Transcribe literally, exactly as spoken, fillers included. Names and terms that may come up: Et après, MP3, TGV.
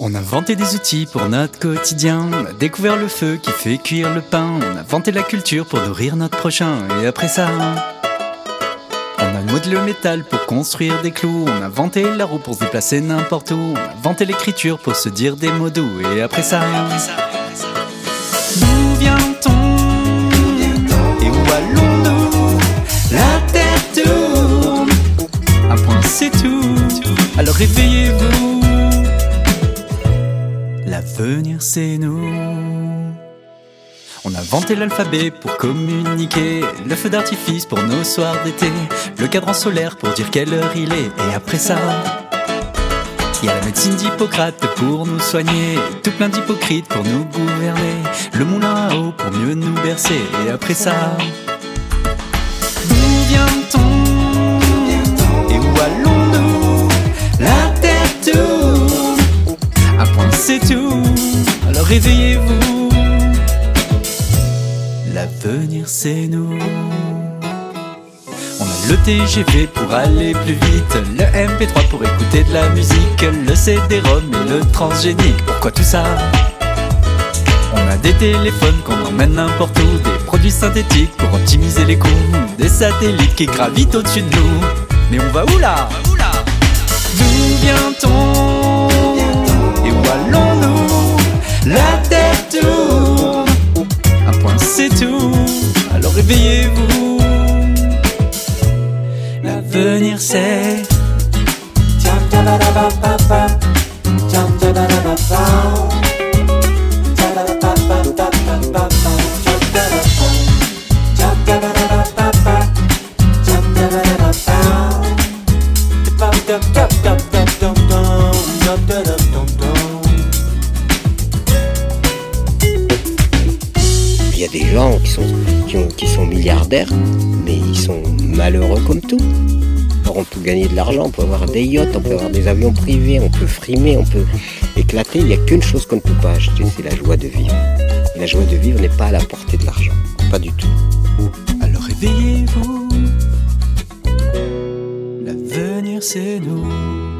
On a inventé des outils pour notre quotidien, on a découvert le feu qui fait cuire le pain, on a inventé la culture pour nourrir notre prochain, et après ça, on a modelé le métal pour construire des clous, on a inventé la roue pour se déplacer n'importe où, on a inventé l'écriture pour se dire des mots doux, et après ça, et après ça, et après ça. D'où vient-on ? Et où allons-nous ? La terre tourne, un point c'est tout, alors réveillez-vous. L'avenir c'est nous. On a inventé l'alphabet pour communiquer, le feu d'artifice pour nos soirs d'été, le cadran solaire pour dire quelle heure il est. Et après ça, il y a la médecine d'Hippocrate pour nous soigner, tout plein d'hypocrites pour nous gouverner, le moulin à eau pour mieux nous bercer. Et après ça, d'où vient-on ? Et où allons-nous ? La terre tourne, un point c'est tout, alors réveillez-vous. L'avenir c'est nous. On a le T G V pour aller plus vite, le M P trois pour écouter de la musique, le C D-ROM et le transgénique. Pourquoi tout ça ? On a des téléphones qu'on emmène n'importe où, des produits synthétiques pour optimiser les coûts, des satellites qui gravitent au-dessus de nous. Mais on va où là ? D'où vient-on ? La terre tourne, un point c'est tout, alors réveillez-vous. L'avenir c'est des gens qui sont, qui, ont, qui sont milliardaires, mais ils sont malheureux comme tout. Alors on peut gagner de l'argent, on peut avoir des yachts, on peut avoir des avions privés, on peut frimer, on peut éclater. Il n'y a qu'une chose qu'on ne peut pas acheter, c'est la joie de vivre. Et la joie de vivre n'est pas à la portée de l'argent, pas du tout. Alors réveillez-vous, l'avenir c'est nous.